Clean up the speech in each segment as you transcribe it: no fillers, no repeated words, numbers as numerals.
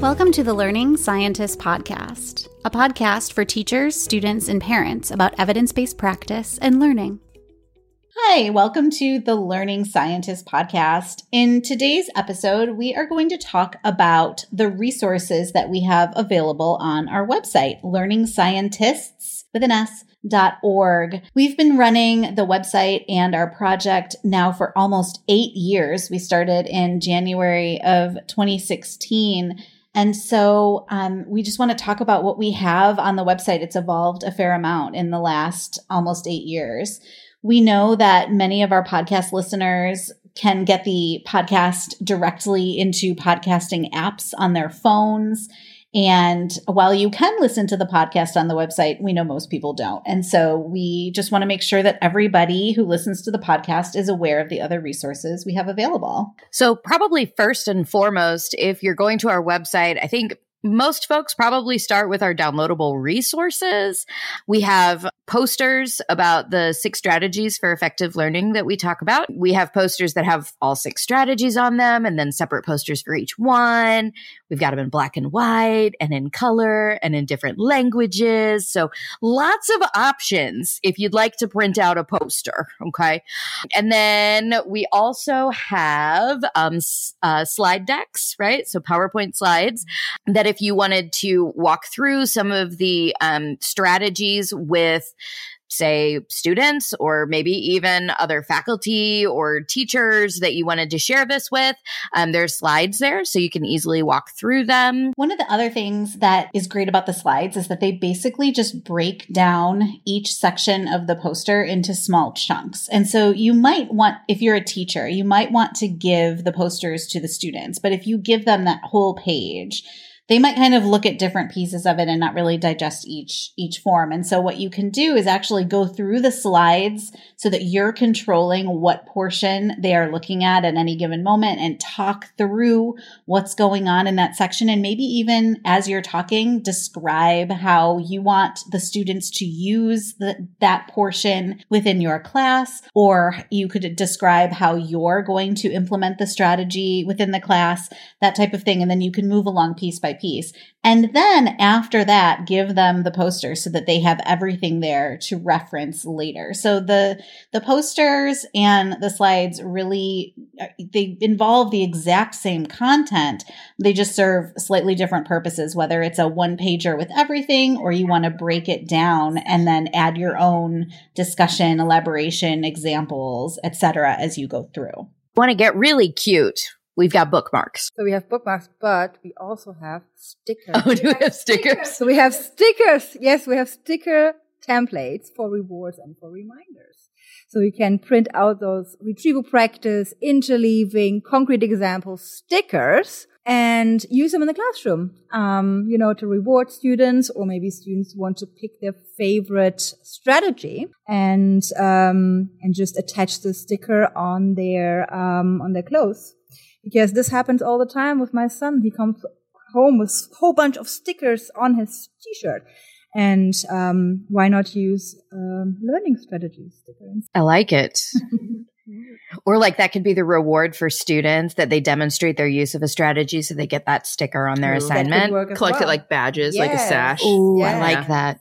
Welcome to the Learning Scientists podcast, a podcast for teachers, students, and parents about evidence-based practice and learning. Hi, welcome to the Learning Scientists podcast. In today's episode, we are going to talk about the resources that we have available on our website, learningscientists.org. We've been running the website and our project now for almost 8 years. We started in January of 2016. And so we just want to talk about what we have on the website. It's evolved a fair amount in the last almost 8 years. We know that many of our podcast listeners can get the podcast directly into podcasting apps on their phones. And while you can listen to the podcast on the website, we know most people don't. And so we just want to make sure that everybody who listens to the podcast is aware of the other resources we have available. So probably first and foremost, if you're going to our website, I think most folks probably start with our downloadable resources. We have posters about the 6 strategies for effective learning that we talk about. We have posters that have all 6 strategies on them and then separate posters for each one. We've got them in black and white and in color and in different languages. So lots of options if you'd like to print out a poster. Okay. And then we also have slide decks, right? So PowerPoint slides that if you wanted to walk through some of the strategies with, say, students or maybe even other faculty or teachers that you wanted to share this with, there's slides there so you can easily walk through them. One of the other things that is great about the slides is that they basically just break down each section of the poster into small chunks. And so you might want, if you're a teacher, you might want to give the posters to the students, but if you give them that whole page, they might kind of look at different pieces of it and not really digest each form. And so what you can do is actually go through the slides so that you're controlling what portion they are looking at any given moment and talk through what's going on in that section. And maybe even as you're talking, describe how you want the students to use that portion within your class, or you could describe how you're going to implement the strategy within the class, that type of thing. And then you can move along piece by piece. And then after that, give them the poster so that they have everything there to reference later. So the posters and the slides really, they involve the exact same content. They just serve slightly different purposes, whether it's a one-pager with everything or you want to break it down and then add your own discussion, elaboration, examples, etc. as you go through. You want to get really cute. We've got bookmarks. So we have bookmarks, but we also have stickers. Oh, do we have stickers? So we have stickers. Yes, we have sticker templates for rewards and for reminders. So we can print out those retrieval practice, interleaving, concrete examples, stickers, and use them in the classroom, to reward students, or maybe students want to pick their favorite strategy and just attach the sticker on their clothes. Because this happens all the time with my son. He comes home with a whole bunch of stickers on his T-shirt. And why not use learning strategy stickers? I like it. Or like that could be the reward for students that they demonstrate their use of a strategy so they get that sticker on their assignment. Collect it like badges, yes. Like a sash. Ooh, yeah. I like that.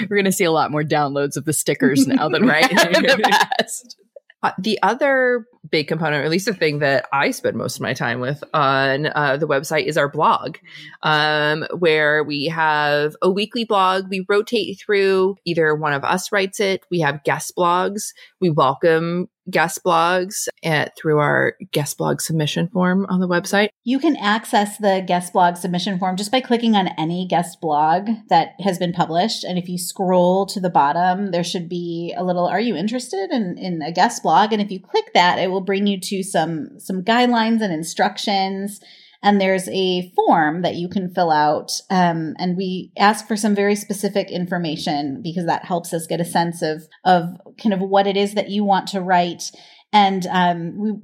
We're going to see a lot more downloads of the stickers now than right in the past. The other big component, or at least the thing that I spend most of my time with on the website, is our blog, where we have a weekly blog. We rotate through. Either one of us writes it. We have guest blogs. We welcome guest blogs through our guest blog submission form on the website. You can access the guest blog submission form just by clicking on any guest blog that has been published. And if you scroll to the bottom, there should be a little, are you interested in a guest blog? And if you click that, it will bring you to some guidelines and instructions. And there's a form that you can fill out. And we ask for some very specific information because that helps us get a sense of kind of what it is that you want to write. And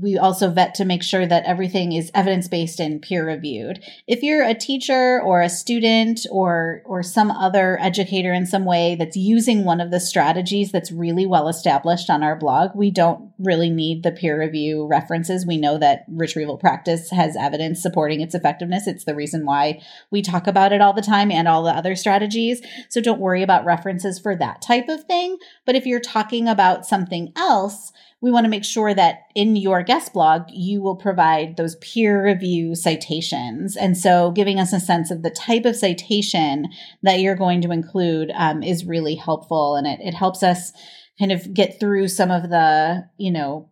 we also vet to make sure that everything is evidence-based and peer-reviewed. If you're a teacher or a student or some other educator in some way that's using one of the strategies that's really well established on our blog, we don't really need the peer review references. We know that retrieval practice has evidence supporting its effectiveness. It's the reason why we talk about it all the time and all the other strategies. So don't worry about references for that type of thing. But if you're talking about something else, we want to make sure that in your guest blog, you will provide those peer review citations. And so giving us a sense of the type of citation that you're going to include is really helpful. And it helps us kind of get through some of the,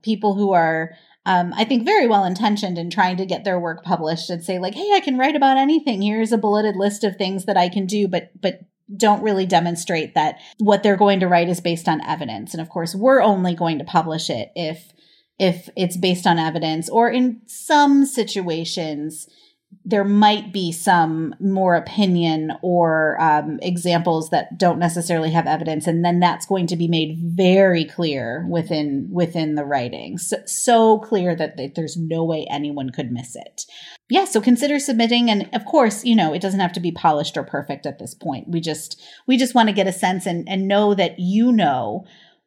people who are, I think, very well-intentioned in trying to get their work published and say like, hey, I can write about anything. Here's a bulleted list of things that I can do, but don't really demonstrate that what they're going to write is based on evidence. And of course, we're only going to publish it if it's based on evidence, or in some situations, there might be some more opinion or examples that don't necessarily have evidence. And then that's going to be made very clear within the writing. So clear that there's no way anyone could miss it. Yeah. So consider submitting. And of course, it doesn't have to be polished or perfect at this point. We just want to get a sense and know that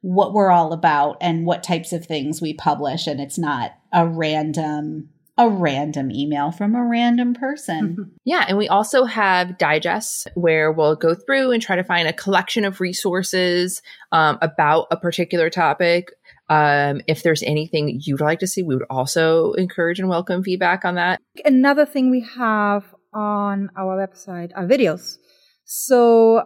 what we're all about and what types of things we publish. And it's not a random email from a random person. Mm-hmm. Yeah. And we also have digests where we'll go through and try to find a collection of resources about a particular topic. If there's anything you'd like to see, we would also encourage and welcome feedback on that. Another thing we have on our website are videos. So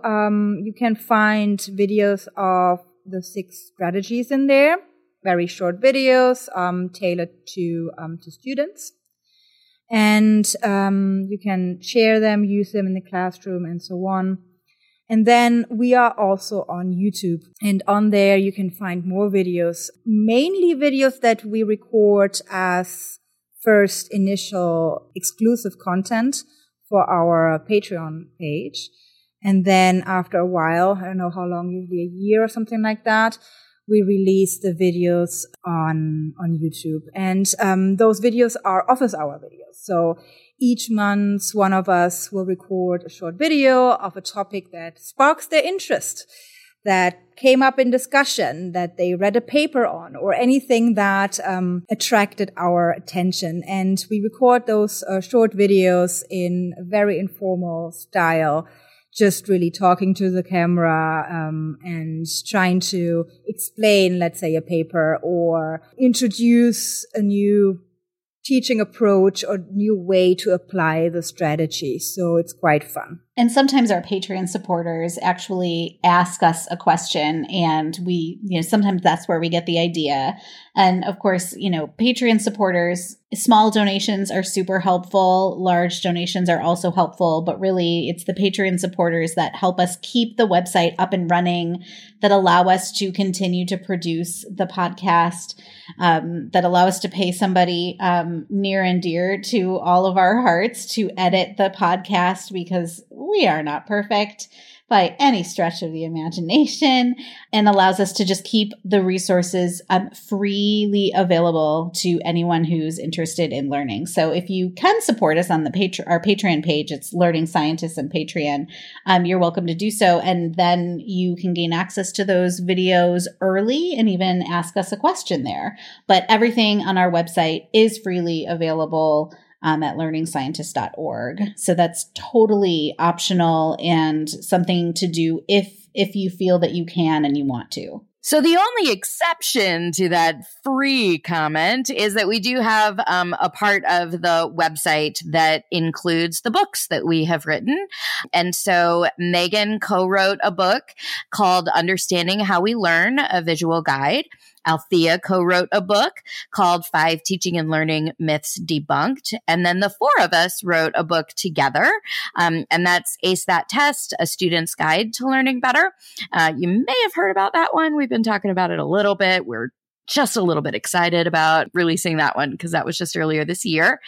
you can find videos of the 6 strategies in there. Very short videos tailored to students. And you can share them, use them in the classroom, and so on. And then we are also on YouTube. And on there, you can find more videos, mainly videos that we record as first initial exclusive content for our Patreon page. And then after a while, I don't know how long, usually a year or something like that, we release the videos on YouTube. And those videos are office hour videos. So each month, one of us will record a short video of a topic that sparks their interest, that came up in discussion, that they read a paper on, or anything that attracted our attention. And we record those short videos in a very informal style, just really talking to the camera and trying to explain, let's say, a paper or introduce a new teaching approach or new way to apply the strategy. So it's quite fun. And sometimes our Patreon supporters actually ask us a question, and we, sometimes that's where we get the idea. And of course, Patreon supporters, small donations are super helpful. Large donations are also helpful, but really it's the Patreon supporters that help us keep the website up and running, that allow us to continue to produce the podcast, that allow us to pay somebody near and dear to all of our hearts to edit the podcast, because we are not perfect by any stretch of the imagination, and allows us to just keep the resources freely available to anyone who's interested in learning. So if you can support us on our Patreon page, it's Learning Scientists and Patreon, you're welcome to do so. And then you can gain access to those videos early and even ask us a question there. But everything on our website is freely available at learningscientists.org. So that's totally optional and something to do if you feel that you can and you want to. So the only exception to that free comment is that we do have a part of the website that includes the books that we have written. And so Megan co-wrote a book called Understanding How We Learn, A Visual Guide. Althea co-wrote a book called 5 Teaching and Learning Myths Debunked. And then the 4 of us wrote a book together. And that's Ace That Test, A Student's Guide to Learning Better. You may have heard about that one. We've been talking about it a little bit. We're just a little bit excited about releasing that one because that was just earlier this year.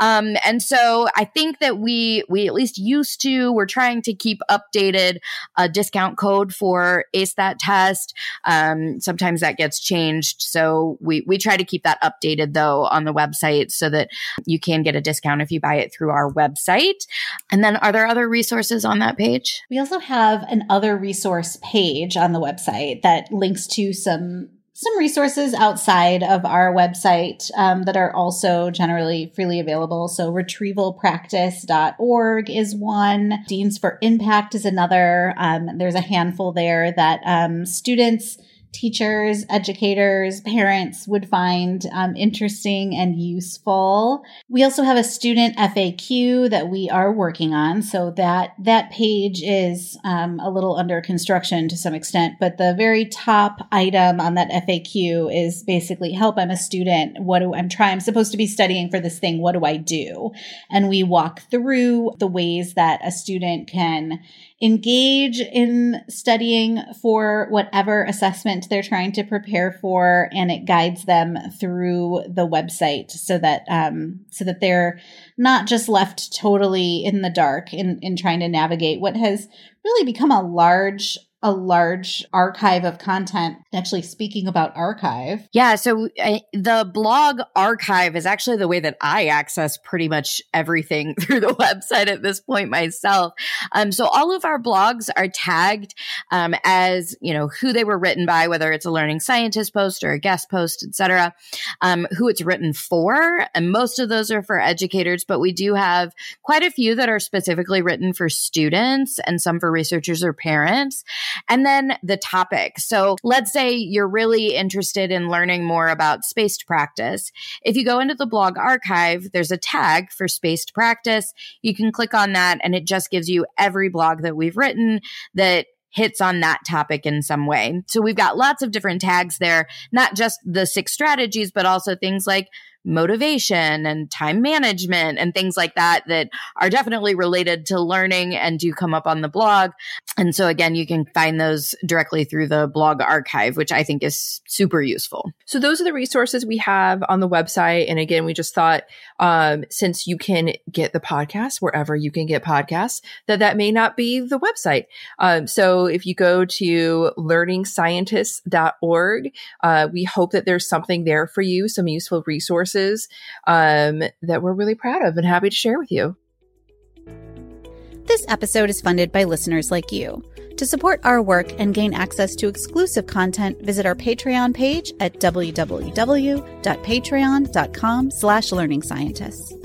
And so I think that we at least used to, we're trying to keep updated a discount code for Ace That Test. Sometimes that gets changed. So we try to keep that updated though on the website so that you can get a discount if you buy it through our website. And then are there other resources on that page? We also have an other resource page on the website that links to some resources outside of our website that are also generally freely available. So retrievalpractice.org is one. Deans for Impact is another. There's a handful there that students, teachers, educators, parents would find interesting and useful. We also have a student FAQ that we are working on. So that page is a little under construction to some extent, but the very top item on that FAQ is basically help. I'm a student. I'm supposed to be studying for this thing. What do I do? And we walk through the ways that a student can engage in studying for whatever assessment they're trying to prepare for, and it guides them through the website so that they're not just left totally in the dark in trying to navigate what has really become a large archive of content. Actually, speaking about archive. Yeah. So the blog archive is actually the way that I access pretty much everything through the website at this point myself. So all of our blogs are tagged as, you know, who they were written by, whether it's a Learning Scientist post or a guest post, et cetera, who it's written for. And most of those are for educators, but we do have quite a few that are specifically written for students and some for researchers or parents. And then the topic. So let's say you're really interested in learning more about spaced practice. If you go into the blog archive, there's a tag for spaced practice. You can click on that and it just gives you every blog that we've written that hits on that topic in some way. So we've got lots of different tags there, not just the 6 strategies, but also things like motivation and time management and things like that that are definitely related to learning and do come up on the blog. And so again, you can find those directly through the blog archive, which I think is super useful. So those are the resources we have on the website. And again, we just thought since you can get the podcast wherever you can get podcasts, that may not be the website. So if you go to learningscientists.org, we hope that there's something there for you, some useful resources that we're really proud of and happy to share with you. This episode is funded by listeners like you. To support our work and gain access to exclusive content, visit our Patreon page at www.patreon.com/learningscientists.